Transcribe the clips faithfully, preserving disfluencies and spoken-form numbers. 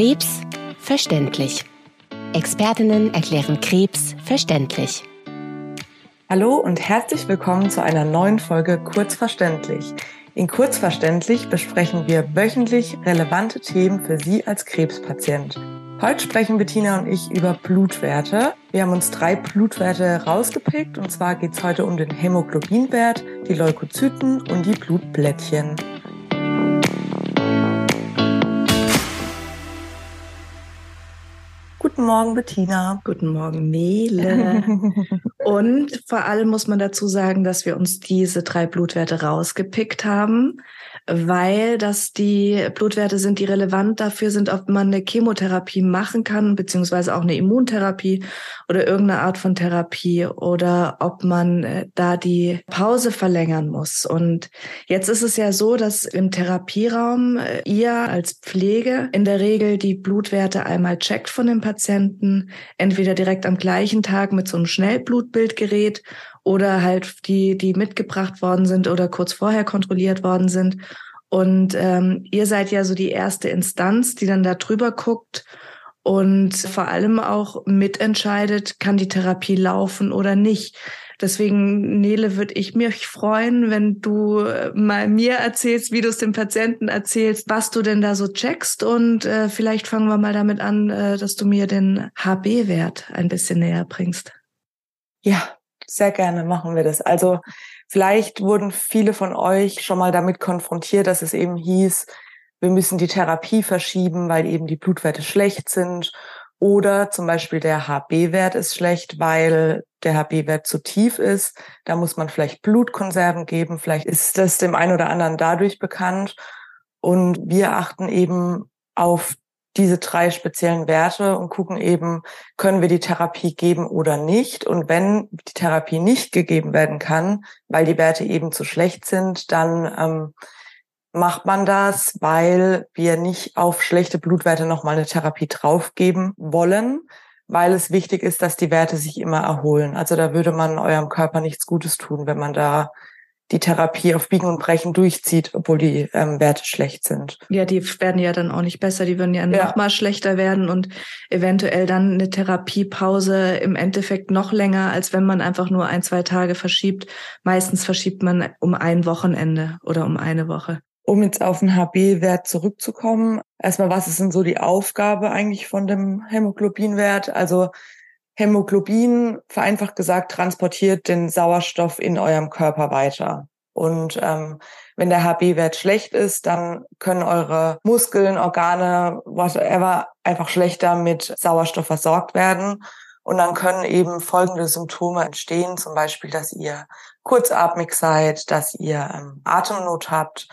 Krebs verständlich. Expertinnen erklären Krebs verständlich. Hallo und herzlich willkommen zu einer neuen Folge Kurzverständlich. In Kurzverständlich besprechen wir wöchentlich relevante Themen für Sie als Krebspatient. Heute sprechen Bettina und ich über Blutwerte. Wir haben uns drei Blutwerte rausgepickt, und zwar geht es heute um den Hämoglobinwert, die Leukozyten und die Blutplättchen. Guten Morgen, Bettina. Guten Morgen, Nele. Und vor allem muss man dazu sagen, dass wir uns diese drei Blutwerte rausgepickt haben, weil das die Blutwerte sind, die relevant dafür sind, ob man eine Chemotherapie machen kann, beziehungsweise auch eine Immuntherapie oder irgendeine Art von Therapie, oder ob man da die Pause verlängern muss. Und jetzt ist es ja so, dass im Therapieraum ihr als Pflege in der Regel die Blutwerte einmal checkt von dem Patienten, entweder direkt am gleichen Tag mit so einem Schnellblutbildgerät oder halt die, die mitgebracht worden sind oder kurz vorher kontrolliert worden sind. Und ähm, ihr seid ja so die erste Instanz, die dann da drüber guckt und vor allem auch mitentscheidet, kann die Therapie laufen oder nicht. Deswegen, Nele, würde ich mich freuen, wenn du mal mir erzählst, wie du es dem Patienten erzählst, was du denn da so checkst. Und äh, vielleicht fangen wir mal damit an, äh, dass du mir den H B-Wert ein bisschen näher bringst. Ja. Sehr gerne machen wir das. Also vielleicht wurden viele von euch schon mal damit konfrontiert, dass es eben hieß, wir müssen die Therapie verschieben, weil eben die Blutwerte schlecht sind. Oder zum Beispiel der H B-Wert ist schlecht, weil der H B-Wert zu tief ist. Da muss man vielleicht Blutkonserven geben. Vielleicht ist das dem einen oder anderen dadurch bekannt. Und wir achten eben auf diese drei speziellen Werte und gucken eben, können wir die Therapie geben oder nicht. Und wenn die Therapie nicht gegeben werden kann, weil die Werte eben zu schlecht sind, dann ähm, macht man das, weil wir nicht auf schlechte Blutwerte nochmal eine Therapie draufgeben wollen, weil es wichtig ist, dass die Werte sich immer erholen. Also da würde man eurem Körper nichts Gutes tun, wenn man da die Therapie auf Biegen und Brechen durchzieht, obwohl die ähm, Werte schlecht sind. Ja, die werden ja dann auch nicht besser, die würden ja, ja. noch mal schlechter werden und eventuell dann eine Therapiepause im Endeffekt noch länger, als wenn man einfach nur ein, zwei Tage verschiebt. Meistens verschiebt man um ein Wochenende oder um eine Woche. Um jetzt auf den H B-Wert zurückzukommen, erstmal, was ist denn so die Aufgabe eigentlich von dem Hämoglobinwert? Also Hämoglobin, vereinfacht gesagt, transportiert den Sauerstoff in eurem Körper weiter. Und ähm, wenn der H B-Wert schlecht ist, dann können eure Muskeln, Organe, whatever, einfach schlechter mit Sauerstoff versorgt werden. Und dann können eben folgende Symptome entstehen, zum Beispiel, dass ihr kurzatmig seid, dass ihr ähm, Atemnot habt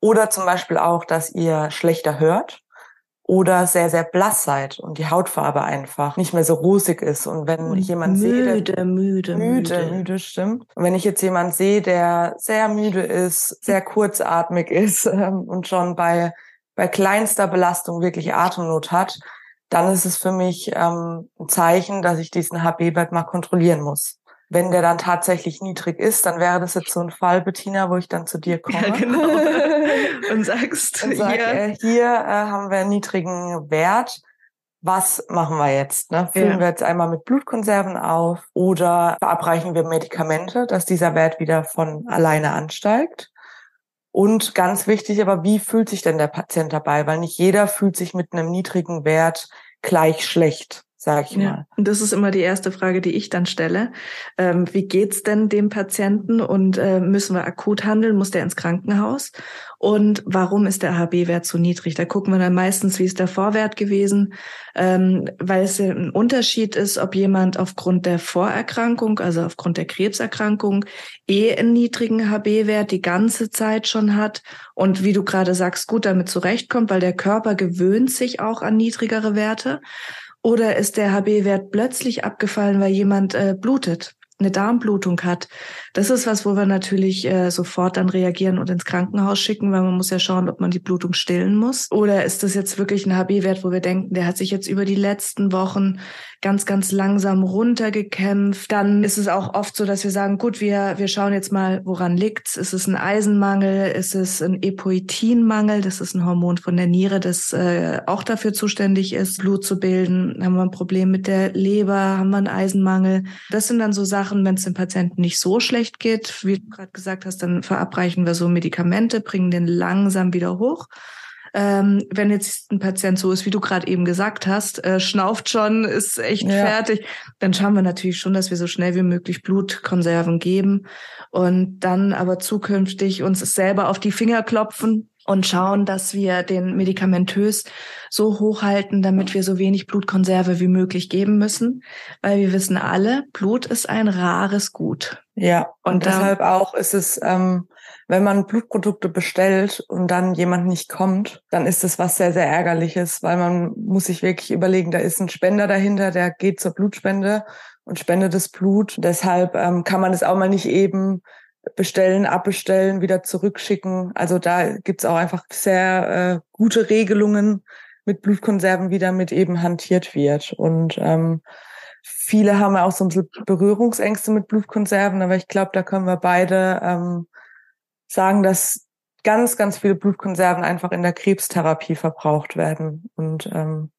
oder zum Beispiel auch, dass ihr schlechter hört. Oder sehr, sehr blass seid und die Hautfarbe einfach nicht mehr so rosig ist. Und wenn und ich jemanden sehe, der müde, müde, müde, müde, stimmt. Und wenn ich jetzt jemanden sehe, der sehr müde ist, sehr kurzatmig ist ähm, und schon bei bei kleinster Belastung wirklich Atemnot hat, dann ist es für mich ähm, ein Zeichen, dass ich diesen H B-Wert mal kontrollieren muss. Wenn der dann tatsächlich niedrig ist, dann wäre das jetzt so ein Fall, Bettina, wo ich dann zu dir komme. Ja, genau. Und sagst, und sag, ja. äh, hier äh, haben wir einen niedrigen Wert. Was machen wir jetzt? Ne? Füllen ja. wir jetzt einmal mit Blutkonserven auf oder verabreichen wir Medikamente, dass dieser Wert wieder von alleine ansteigt? Und ganz wichtig, aber wie fühlt sich denn der Patient dabei? Weil nicht jeder fühlt sich mit einem niedrigen Wert gleich schlecht. Sag ich mal. Ja, und das ist immer die erste Frage, die ich dann stelle. Ähm, wie geht's denn dem Patienten und äh, müssen wir akut handeln? Muss der ins Krankenhaus? Und warum ist der H B-Wert so niedrig? Da gucken wir dann meistens, wie ist der Vorwert gewesen, ähm, weil es ja ein Unterschied ist, ob jemand aufgrund der Vorerkrankung, also aufgrund der Krebserkrankung, eh einen niedrigen H B-Wert die ganze Zeit schon hat und wie du gerade sagst, gut damit zurechtkommt, weil der Körper gewöhnt sich auch an niedrigere Werte. Oder ist der H B-Wert plötzlich abgefallen, weil jemand äh, blutet? eine Darmblutung hat. Das ist was, wo wir natürlich äh, sofort dann reagieren und ins Krankenhaus schicken, weil man muss ja schauen, ob man die Blutung stillen muss. Oder ist das jetzt wirklich ein H B-Wert, wo wir denken, der hat sich jetzt über die letzten Wochen ganz, ganz langsam runtergekämpft. Dann ist es auch oft so, dass wir sagen, gut, wir wir schauen jetzt mal, woran liegt's? Ist es ein Eisenmangel? Ist es ein Epoetinmangel? Das ist ein Hormon von der Niere, das äh, auch dafür zuständig ist, Blut zu bilden. Haben wir ein Problem mit der Leber? Haben wir einen Eisenmangel? Das sind dann so Sachen, wenn es dem Patienten nicht so schlecht geht, wie du gerade gesagt hast, dann verabreichen wir so Medikamente, bringen den langsam wieder hoch. Ähm, wenn jetzt ein Patient so ist, wie du gerade eben gesagt hast, äh, schnauft schon, ist echt ja. fertig, dann schauen wir natürlich schon, dass wir so schnell wie möglich Blutkonserven geben und dann aber zukünftig uns selber auf die Finger klopfen und schauen, dass wir den medikamentös so hochhalten, damit wir so wenig Blutkonserve wie möglich geben müssen. Weil wir wissen alle, Blut ist ein rares Gut. Ja, und, und deshalb dann, auch ist es, ähm, wenn man Blutprodukte bestellt und dann jemand nicht kommt, dann ist das was sehr, sehr Ärgerliches, weil man muss sich wirklich überlegen, da ist ein Spender dahinter, der geht zur Blutspende und spendet das Blut. Deshalb ähm, kann man es auch mal nicht eben bestellen, abbestellen, wieder zurückschicken. Also da gibt's auch einfach sehr äh, gute Regelungen mit Blutkonserven, wie damit eben hantiert wird. Und ähm, viele haben ja auch so ein bisschen Berührungsängste mit Blutkonserven, aber ich glaube, da können wir beide ähm, sagen, dass ganz, ganz viele Blutkonserven einfach in der Krebstherapie verbraucht werden. Und ähm,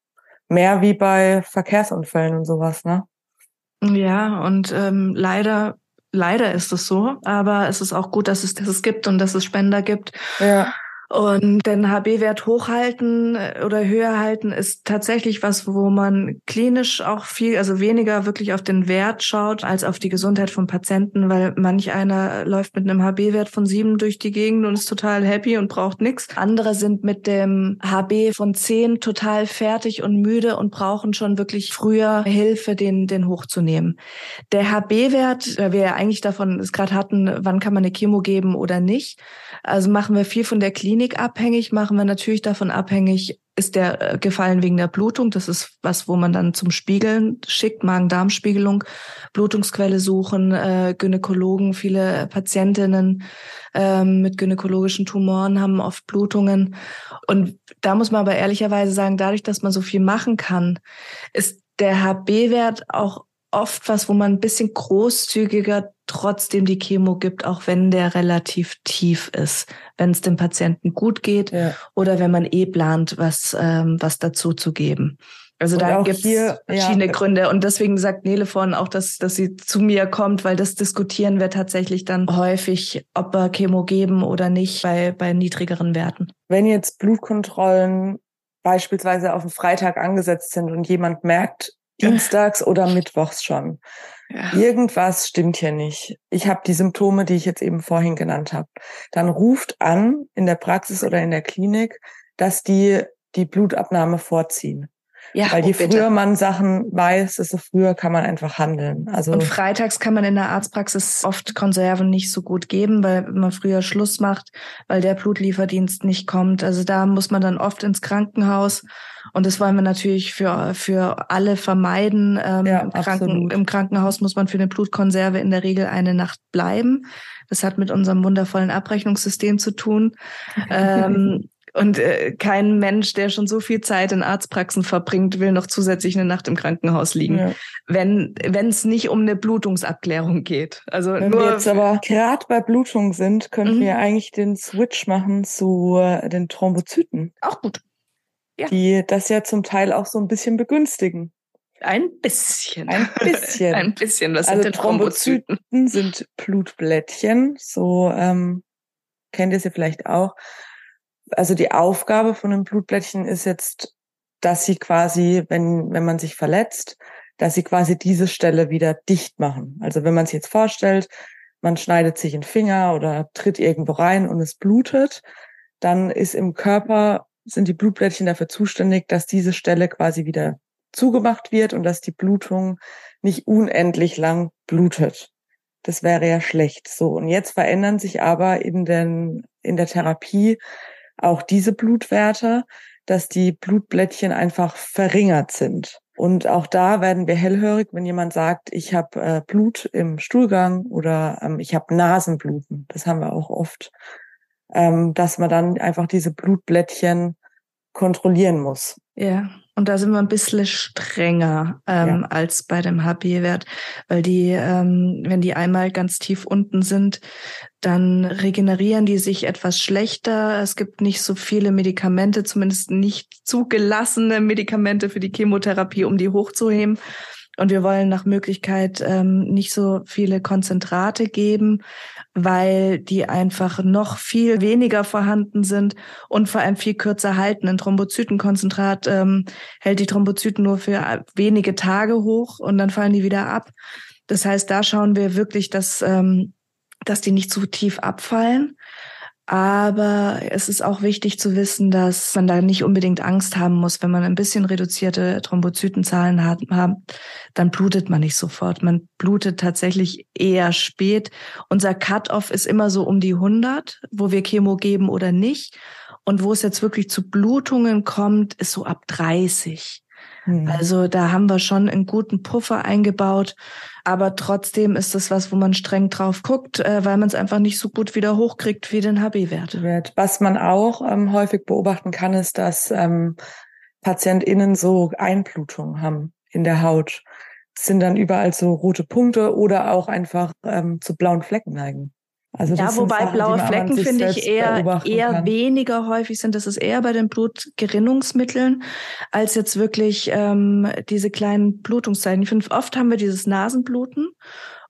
mehr wie bei Verkehrsunfällen und sowas, ne? Ja, und ähm, leider Leider ist es so, aber es ist auch gut, dass es das gibt und dass es Spender gibt. Ja. Und den H B-Wert hochhalten oder höher halten ist tatsächlich was, wo man klinisch auch viel, also weniger wirklich auf den Wert schaut, als auf die Gesundheit vom Patienten, weil manch einer läuft mit einem H B-Wert von sieben durch die Gegend und ist total happy und braucht nichts. Andere sind mit dem H B von zehn total fertig und müde und brauchen schon wirklich früher Hilfe, den den hochzunehmen. Der H B-Wert, weil wir ja eigentlich davon es gerade hatten, wann kann man eine Chemo geben oder nicht, also machen wir viel von der Klinik abhängig, machen wir natürlich davon abhängig, ist der gefallen wegen der Blutung. Das ist was, wo man dann zum Spiegeln schickt, Magen-Darm-Spiegelung, Blutungsquelle suchen, äh, Gynäkologen, viele Patientinnen äh, mit gynäkologischen Tumoren haben oft Blutungen. Und da muss man aber ehrlicherweise sagen, dadurch, dass man so viel machen kann, ist der H B-Wert auch oft was, wo man ein bisschen großzügiger trotzdem die Chemo gibt, auch wenn der relativ tief ist, wenn es dem Patienten gut geht ja. oder wenn man eh plant, was ähm, was dazu zu geben. Also und da gibt es verschiedene ja. Gründe. Und deswegen sagt Nele vorhin auch, dass dass sie zu mir kommt, weil das diskutieren wir tatsächlich dann häufig, ob wir Chemo geben oder nicht bei bei niedrigeren Werten. Wenn jetzt Blutkontrollen beispielsweise auf den Freitag angesetzt sind und jemand merkt, dienstags oder mittwochs schon. Ja. Irgendwas stimmt hier nicht. Ich habe die Symptome, die ich jetzt eben vorhin genannt habe. Dann ruft an in der Praxis oder in der Klinik, dass die die Blutabnahme vorziehen. Ja, weil je oh, früher man Sachen weiß, desto früher kann man einfach handeln. Also und freitags kann man in der Arztpraxis oft Konserven nicht so gut geben, weil man früher Schluss macht, weil der Blutlieferdienst nicht kommt. Also da muss man dann oft ins Krankenhaus. Und das wollen wir natürlich für für alle vermeiden. Ähm, ja, im, Kranken, im Krankenhaus muss man für eine Blutkonserve in der Regel eine Nacht bleiben. Das hat mit unserem wundervollen Abrechnungssystem zu tun. ähm, Und äh, kein Mensch, der schon so viel Zeit in Arztpraxen verbringt, will noch zusätzlich eine Nacht im Krankenhaus liegen, ja. wenn wenn es nicht um eine Blutungsabklärung geht. Also wenn nur wir jetzt aber gerade bei Blutung sind, könnten mhm. wir eigentlich den Switch machen zu den Thrombozyten. Auch gut. Ja. Die das ja zum Teil auch so ein bisschen begünstigen. Ein bisschen. Ein bisschen. ein bisschen. Was also sind denn Thrombozyten? Thrombozyten sind Blutplättchen. So ähm, kennt ihr sie vielleicht auch. Also die Aufgabe von den Blutplättchen ist jetzt, dass sie quasi, wenn wenn man sich verletzt, dass sie quasi diese Stelle wieder dicht machen. Also wenn man sich jetzt vorstellt, man schneidet sich einen Finger oder tritt irgendwo rein und es blutet, dann ist im Körper, sind die Blutplättchen dafür zuständig, dass diese Stelle quasi wieder zugemacht wird und dass die Blutung nicht unendlich lang blutet. Das wäre ja schlecht. So, und jetzt verändern sich aber in den in der Therapie auch diese Blutwerte, dass die Blutplättchen einfach verringert sind. Und auch da werden wir hellhörig, wenn jemand sagt, ich habe äh, Blut im Stuhlgang oder ähm, ich habe Nasenbluten. Das haben wir auch oft, ähm, dass man dann einfach diese Blutplättchen kontrollieren muss. Ja, und da sind wir ein bisschen strenger ähm, ja. als bei dem H B-Wert, weil die, ähm, wenn die einmal ganz tief unten sind, dann regenerieren die sich etwas schlechter. Es gibt nicht so viele Medikamente, zumindest nicht zugelassene Medikamente für die Chemotherapie, um die hochzuheben. Und wir wollen nach Möglichkeit ähm, nicht so viele Konzentrate geben, weil die einfach noch viel weniger vorhanden sind und vor allem viel kürzer halten. Ein Thrombozytenkonzentrat ähm, hält die Thrombozyten nur für wenige Tage hoch und dann fallen die wieder ab. Das heißt, da schauen wir wirklich, dass, ähm, dass die nicht zu tief abfallen. Aber es ist auch wichtig zu wissen, dass man da nicht unbedingt Angst haben muss. Wenn man ein bisschen reduzierte Thrombozytenzahlen hat, dann blutet man nicht sofort. Man blutet tatsächlich eher spät. Unser Cut-off ist immer so um die hundert, wo wir Chemo geben oder nicht. Und wo es jetzt wirklich zu Blutungen kommt, ist so ab dreißig. Mhm. Also da haben wir schon einen guten Puffer eingebaut. Aber trotzdem ist das was, wo man streng drauf guckt, weil man es einfach nicht so gut wieder hochkriegt wie den H B-Wert. Was man auch ähm, häufig beobachten kann, ist, dass ähm, PatientInnen so Einblutungen haben in der Haut. Es sind dann überall so rote Punkte oder auch einfach ähm, zu blauen Flecken neigen. Also ja, wobei Sachen, blaue Flecken, finde ich, eher eher kann. weniger häufig sind. Das ist eher bei den Blutgerinnungsmitteln als jetzt wirklich ähm, diese kleinen Blutungszeichen. Ich finde, oft haben wir dieses Nasenbluten.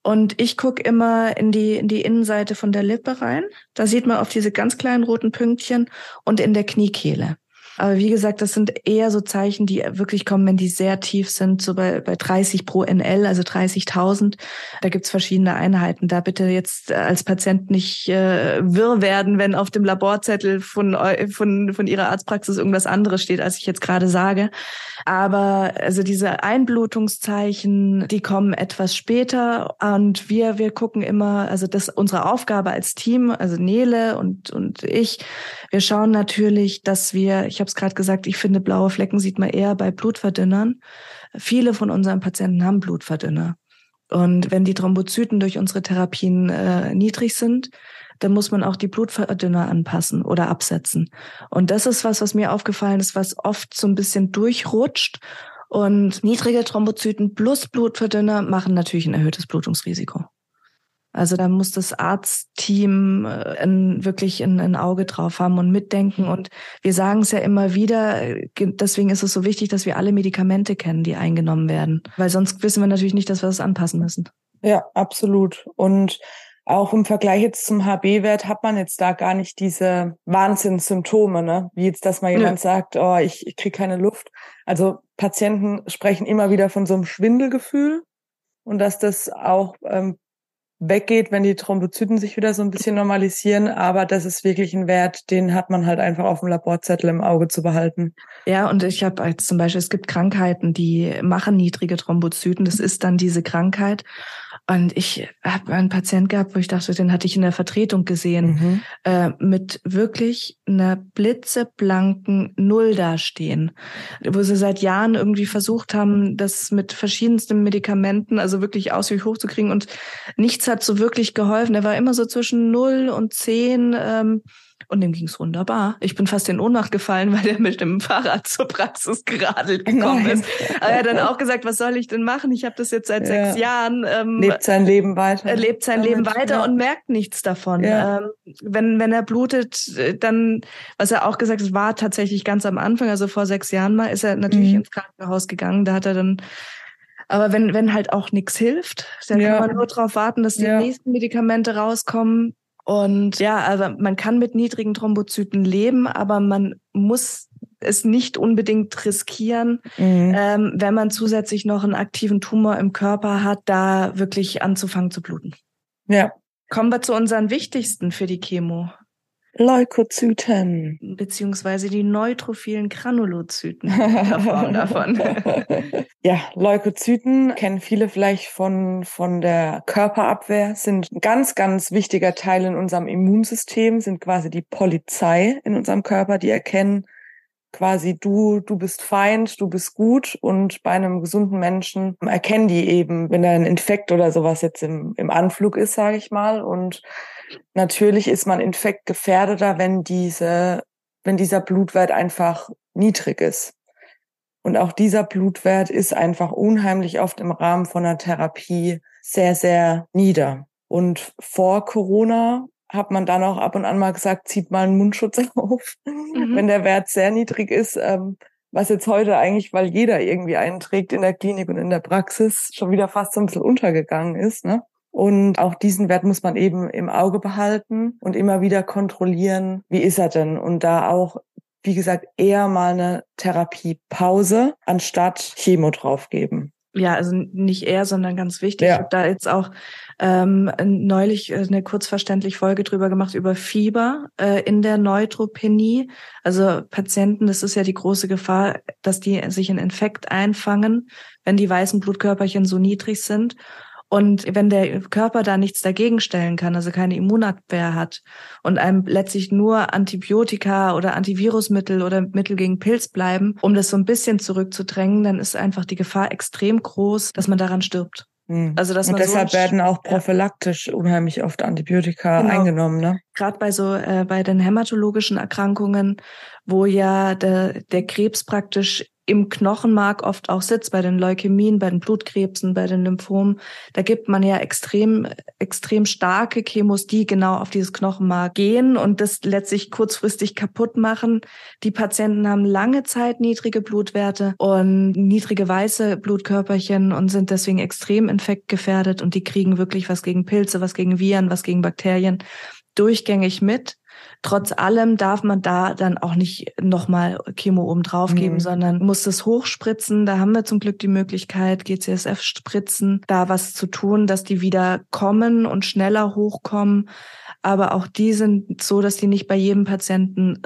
Und ich gucke immer in die in die Innenseite von der Lippe rein. Da sieht man oft diese ganz kleinen roten Pünktchen und in der Kniekehle. Aber wie gesagt, das sind eher so Zeichen, die wirklich kommen, wenn die sehr tief sind, so bei, bei dreißig pro N L, also dreißigtausend. Da gibt's verschiedene Einheiten. Da bitte jetzt als Patient nicht äh, wirr werden, wenn auf dem Laborzettel von, von, von Ihrer Arztpraxis irgendwas anderes steht, als ich jetzt gerade sage. Aber also diese Einblutungszeichen, die kommen etwas später. Und wir, wir gucken immer, also das unsere Aufgabe als Team, also Nele und, und ich, wir schauen natürlich, dass wir, ich habe Ich habe es gerade gesagt, ich finde, blaue Flecken sieht man eher bei Blutverdünnern. Viele von unseren Patienten haben Blutverdünner. Und wenn die Thrombozyten durch unsere Therapien äh, niedrig sind, dann muss man auch die Blutverdünner anpassen oder absetzen. Und das ist was, was mir aufgefallen ist, was oft so ein bisschen durchrutscht. Und niedrige Thrombozyten plus Blutverdünner machen natürlich ein erhöhtes Blutungsrisiko. Also da muss das Arztteam ein, wirklich ein, ein Auge drauf haben und mitdenken. Und wir sagen es ja immer wieder, deswegen ist es so wichtig, dass wir alle Medikamente kennen, die eingenommen werden. Weil sonst wissen wir natürlich nicht, dass wir das anpassen müssen. Ja, absolut. Und auch im Vergleich jetzt zum H B-Wert hat man jetzt da gar nicht diese Wahnsinnssymptome, ne? Wie jetzt, dass mal jemand ja. sagt, oh, ich, ich kriege keine Luft. Also Patienten sprechen immer wieder von so einem Schwindelgefühl und dass das auch ähm, weggeht, wenn die Thrombozyten sich wieder so ein bisschen normalisieren, aber das ist wirklich ein Wert, den hat man halt einfach auf dem Laborzettel im Auge zu behalten. Ja, und ich habe jetzt zum Beispiel, es gibt Krankheiten, die machen niedrige Thrombozyten, das ist dann diese Krankheit. Und ich habe einen Patient gehabt, wo ich dachte, den hatte ich in der Vertretung gesehen, mhm. äh, mit wirklich einer blitzeblanken Null dastehen, wo sie seit Jahren irgendwie versucht haben, das mit verschiedensten Medikamenten, also wirklich ausführlich hochzukriegen und nichts hat so wirklich geholfen. Er war immer so zwischen null und zehn, ähm, und dem ging's wunderbar. Ich bin fast in Ohnmacht gefallen, weil er mit dem Fahrrad zur Praxis geradelt gekommen Nein. ist. Aber er hat dann auch gesagt, was soll ich denn machen? Ich habe das jetzt seit ja. sechs Jahren. Ähm, lebt sein Leben weiter. Lebt sein ja, Leben weiter ja. und merkt nichts davon. Ja. Ähm, wenn wenn er blutet, dann, was er auch gesagt hat, war tatsächlich ganz am Anfang, also vor sechs Jahren mal, ist er natürlich mhm. ins Krankenhaus gegangen. Da hat er dann Aber wenn wenn halt auch nichts hilft, dann ja. kann man nur darauf warten, dass die ja. nächsten Medikamente rauskommen. Und ja, also man kann mit niedrigen Thrombozyten leben, aber man muss es nicht unbedingt riskieren, mhm. ähm, wenn man zusätzlich noch einen aktiven Tumor im Körper hat, da wirklich anzufangen zu bluten. Ja. Kommen wir zu unseren wichtigsten für die Chemo. Leukozyten. Beziehungsweise die neutrophilen Granulozyten. davon, davon. Ja, Leukozyten kennen viele vielleicht von, von der Körperabwehr, sind ein ganz, ganz wichtiger Teil in unserem Immunsystem, sind quasi die Polizei in unserem Körper, die erkennen, quasi du, du bist Feind, du bist gut, und bei einem gesunden Menschen erkennen die eben, wenn da ein Infekt oder sowas jetzt im, im Anflug ist, sage ich mal. Und natürlich ist man infektgefährdeter, wenn diese, wenn dieser Blutwert einfach niedrig ist. Und auch dieser Blutwert ist einfach unheimlich oft im Rahmen von einer Therapie sehr, sehr nieder. Und vor Corona hat man dann auch ab und an mal gesagt, zieht mal einen Mundschutz auf, mhm. wenn der Wert sehr niedrig ist, was jetzt heute eigentlich, weil jeder irgendwie einen trägt in der Klinik und in der Praxis, schon wieder fast so ein bisschen untergegangen ist, ne? Und auch diesen Wert muss man eben im Auge behalten und immer wieder kontrollieren, wie ist er denn? Und da auch, wie gesagt, eher mal eine Therapiepause anstatt Chemo draufgeben. Ja, also nicht eher, sondern ganz wichtig. Ja. Ich habe da jetzt auch ähm, neulich eine kurzverständlich Folge drüber gemacht über Fieber äh, in der Neutropenie. Also Patienten, das ist ja die große Gefahr, dass die sich einen Infekt einfangen, wenn die weißen Blutkörperchen so niedrig sind. Und wenn der Körper da nichts dagegen stellen kann, also keine Immunabwehr hat und einem letztlich nur Antibiotika oder Antivirusmittel oder Mittel gegen Pilz bleiben, um das so ein bisschen zurückzudrängen, dann ist einfach die Gefahr extrem groß, dass man daran stirbt. Mhm. Also, dass man und deshalb so werden auch prophylaktisch ja. unheimlich oft Antibiotika genau. eingenommen, ne? Gerade bei so äh, bei den hämatologischen Erkrankungen, wo ja der, der Krebs praktisch im Knochenmark oft auch sitzt, bei den Leukämien, bei den Blutkrebsen, bei den Lymphomen. Da gibt man ja extrem, extrem starke Chemos, die genau auf dieses Knochenmark gehen und das letztlich kurzfristig kaputt machen. Die Patienten haben lange Zeit niedrige Blutwerte und niedrige weiße Blutkörperchen und sind deswegen extrem infektgefährdet, und die kriegen wirklich was gegen Pilze, was gegen Viren, was gegen Bakterien durchgängig mit. Trotz allem darf man da dann auch nicht nochmal Chemo oben drauf geben, mhm. sondern muss das hochspritzen. Da haben wir zum Glück die Möglichkeit, G C S F-Spritzen, da was zu tun, dass die wieder kommen und schneller hochkommen. Aber auch die sind so, dass die nicht bei jedem Patienten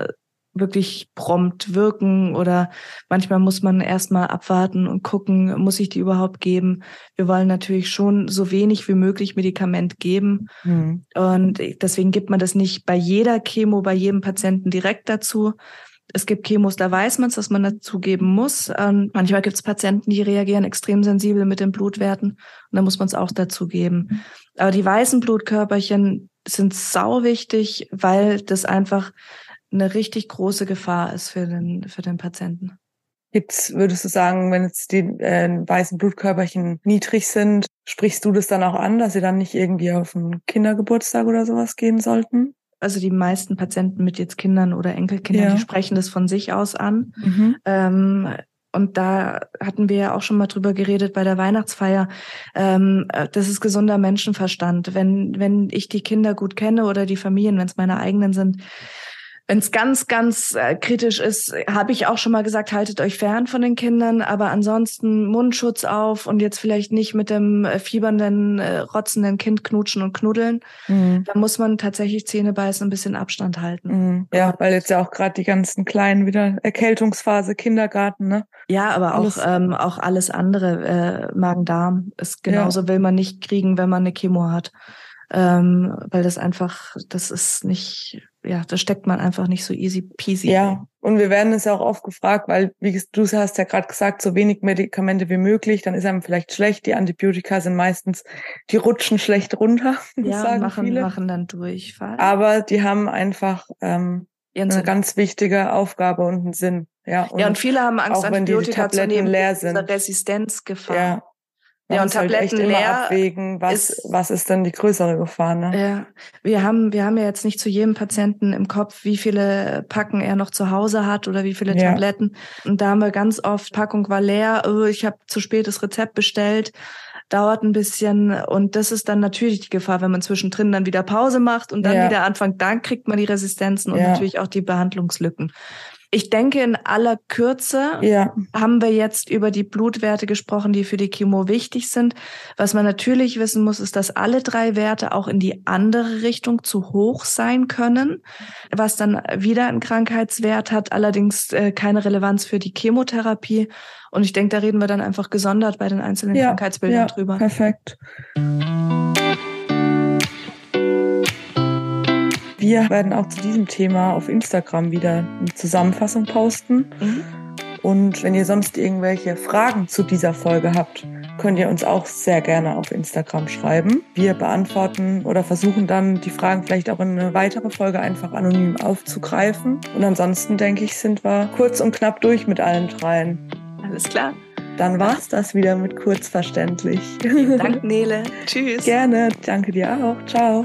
wirklich prompt wirken, oder manchmal muss man erstmal abwarten und gucken, muss ich die überhaupt geben? Wir wollen natürlich schon so wenig wie möglich Medikament geben, mhm. und deswegen gibt man das nicht bei jeder Chemo, bei jedem Patienten direkt dazu. Es gibt Chemos, da weiß man es, dass man dazu geben muss. Ähm, manchmal gibt es Patienten, die reagieren extrem sensibel mit den Blutwerten, und da muss man es auch dazu geben. Mhm. Aber die weißen Blutkörperchen sind sau wichtig, weil das einfach eine richtig große Gefahr ist für den für den Patienten. Gibt's, würdest du sagen, wenn jetzt die äh, weißen Blutkörperchen niedrig sind, sprichst du das dann auch an, dass sie dann nicht irgendwie auf einen Kindergeburtstag oder sowas gehen sollten? Also die meisten Patienten mit jetzt Kindern oder Enkelkindern, ja. die sprechen das von sich aus an. Mhm. Ähm, und da hatten wir ja auch schon mal drüber geredet bei der Weihnachtsfeier. Ähm, das ist gesunder Menschenverstand. Wenn wenn ich die Kinder gut kenne oder die Familien, wenn es meine eigenen sind, wenn es ganz, ganz äh, kritisch ist, habe ich auch schon mal gesagt, haltet euch fern von den Kindern, aber ansonsten Mundschutz auf und jetzt vielleicht nicht mit dem äh, fiebernden, äh, rotzenden Kind knutschen und knuddeln. Mhm. Da muss man tatsächlich Zähne beißen, ein bisschen Abstand halten. Mhm. Ja, weil jetzt ja auch gerade die ganzen Kleinen wieder Erkältungsphase, Kindergarten, ne? Ja, aber alles. auch ähm, auch alles andere, äh, Magen-Darm ist genauso, ja. will man nicht kriegen, wenn man eine Chemo hat. Ähm, weil das einfach, das ist nicht, ja, das steckt man einfach nicht so easy peasy. Ja, und wir werden es ja auch oft gefragt, weil, wie du hast ja gerade gesagt, so wenig Medikamente wie möglich, dann ist einem vielleicht schlecht, die Antibiotika sind meistens, die rutschen schlecht runter, ja, sagen machen, viele. machen dann Durchfall. Aber die haben einfach ähm, eine ganz wichtige Aufgabe und einen Sinn. Ja, und, ja, und viele haben Angst, Antibiotika zu nehmen, leer sind. Resistenzgefahr. Ja. Man ja, und Tabletten halt echt leer immer abwägen, was ist, was ist denn die größere Gefahr, ne? Ja, wir haben wir haben ja jetzt nicht zu jedem Patienten im Kopf, wie viele Packen er noch zu Hause hat oder wie viele ja. Tabletten. Und da haben wir ganz oft, Packung war leer, oh, ich habe zu spät das Rezept bestellt, dauert ein bisschen. Und das ist dann natürlich die Gefahr, wenn man zwischendrin dann wieder Pause macht und dann ja. wieder anfängt, dann kriegt man die Resistenzen und ja. natürlich auch die Behandlungslücken. Ich denke, in aller Kürze ja. haben wir jetzt über die Blutwerte gesprochen, die für die Chemo wichtig sind. Was man natürlich wissen muss, ist, dass alle drei Werte auch in die andere Richtung zu hoch sein können, was dann wieder einen Krankheitswert hat, allerdings äh, keine Relevanz für die Chemotherapie. Und ich denke, da reden wir dann einfach gesondert bei den einzelnen ja, Krankheitsbildern ja, drüber. Perfekt. Wir werden auch zu diesem Thema auf Instagram wieder eine Zusammenfassung posten. Mhm. Und wenn ihr sonst irgendwelche Fragen zu dieser Folge habt, könnt ihr uns auch sehr gerne auf Instagram schreiben. Wir beantworten oder versuchen dann, die Fragen vielleicht auch in eine weitere Folge einfach anonym aufzugreifen. Und ansonsten, denke ich, sind wir kurz und knapp durch mit allen dreien. Alles klar. Dann war's das wieder mit Kurzverständlich. Vielen Dank, Nele. Tschüss. Gerne. Danke dir auch. Ciao.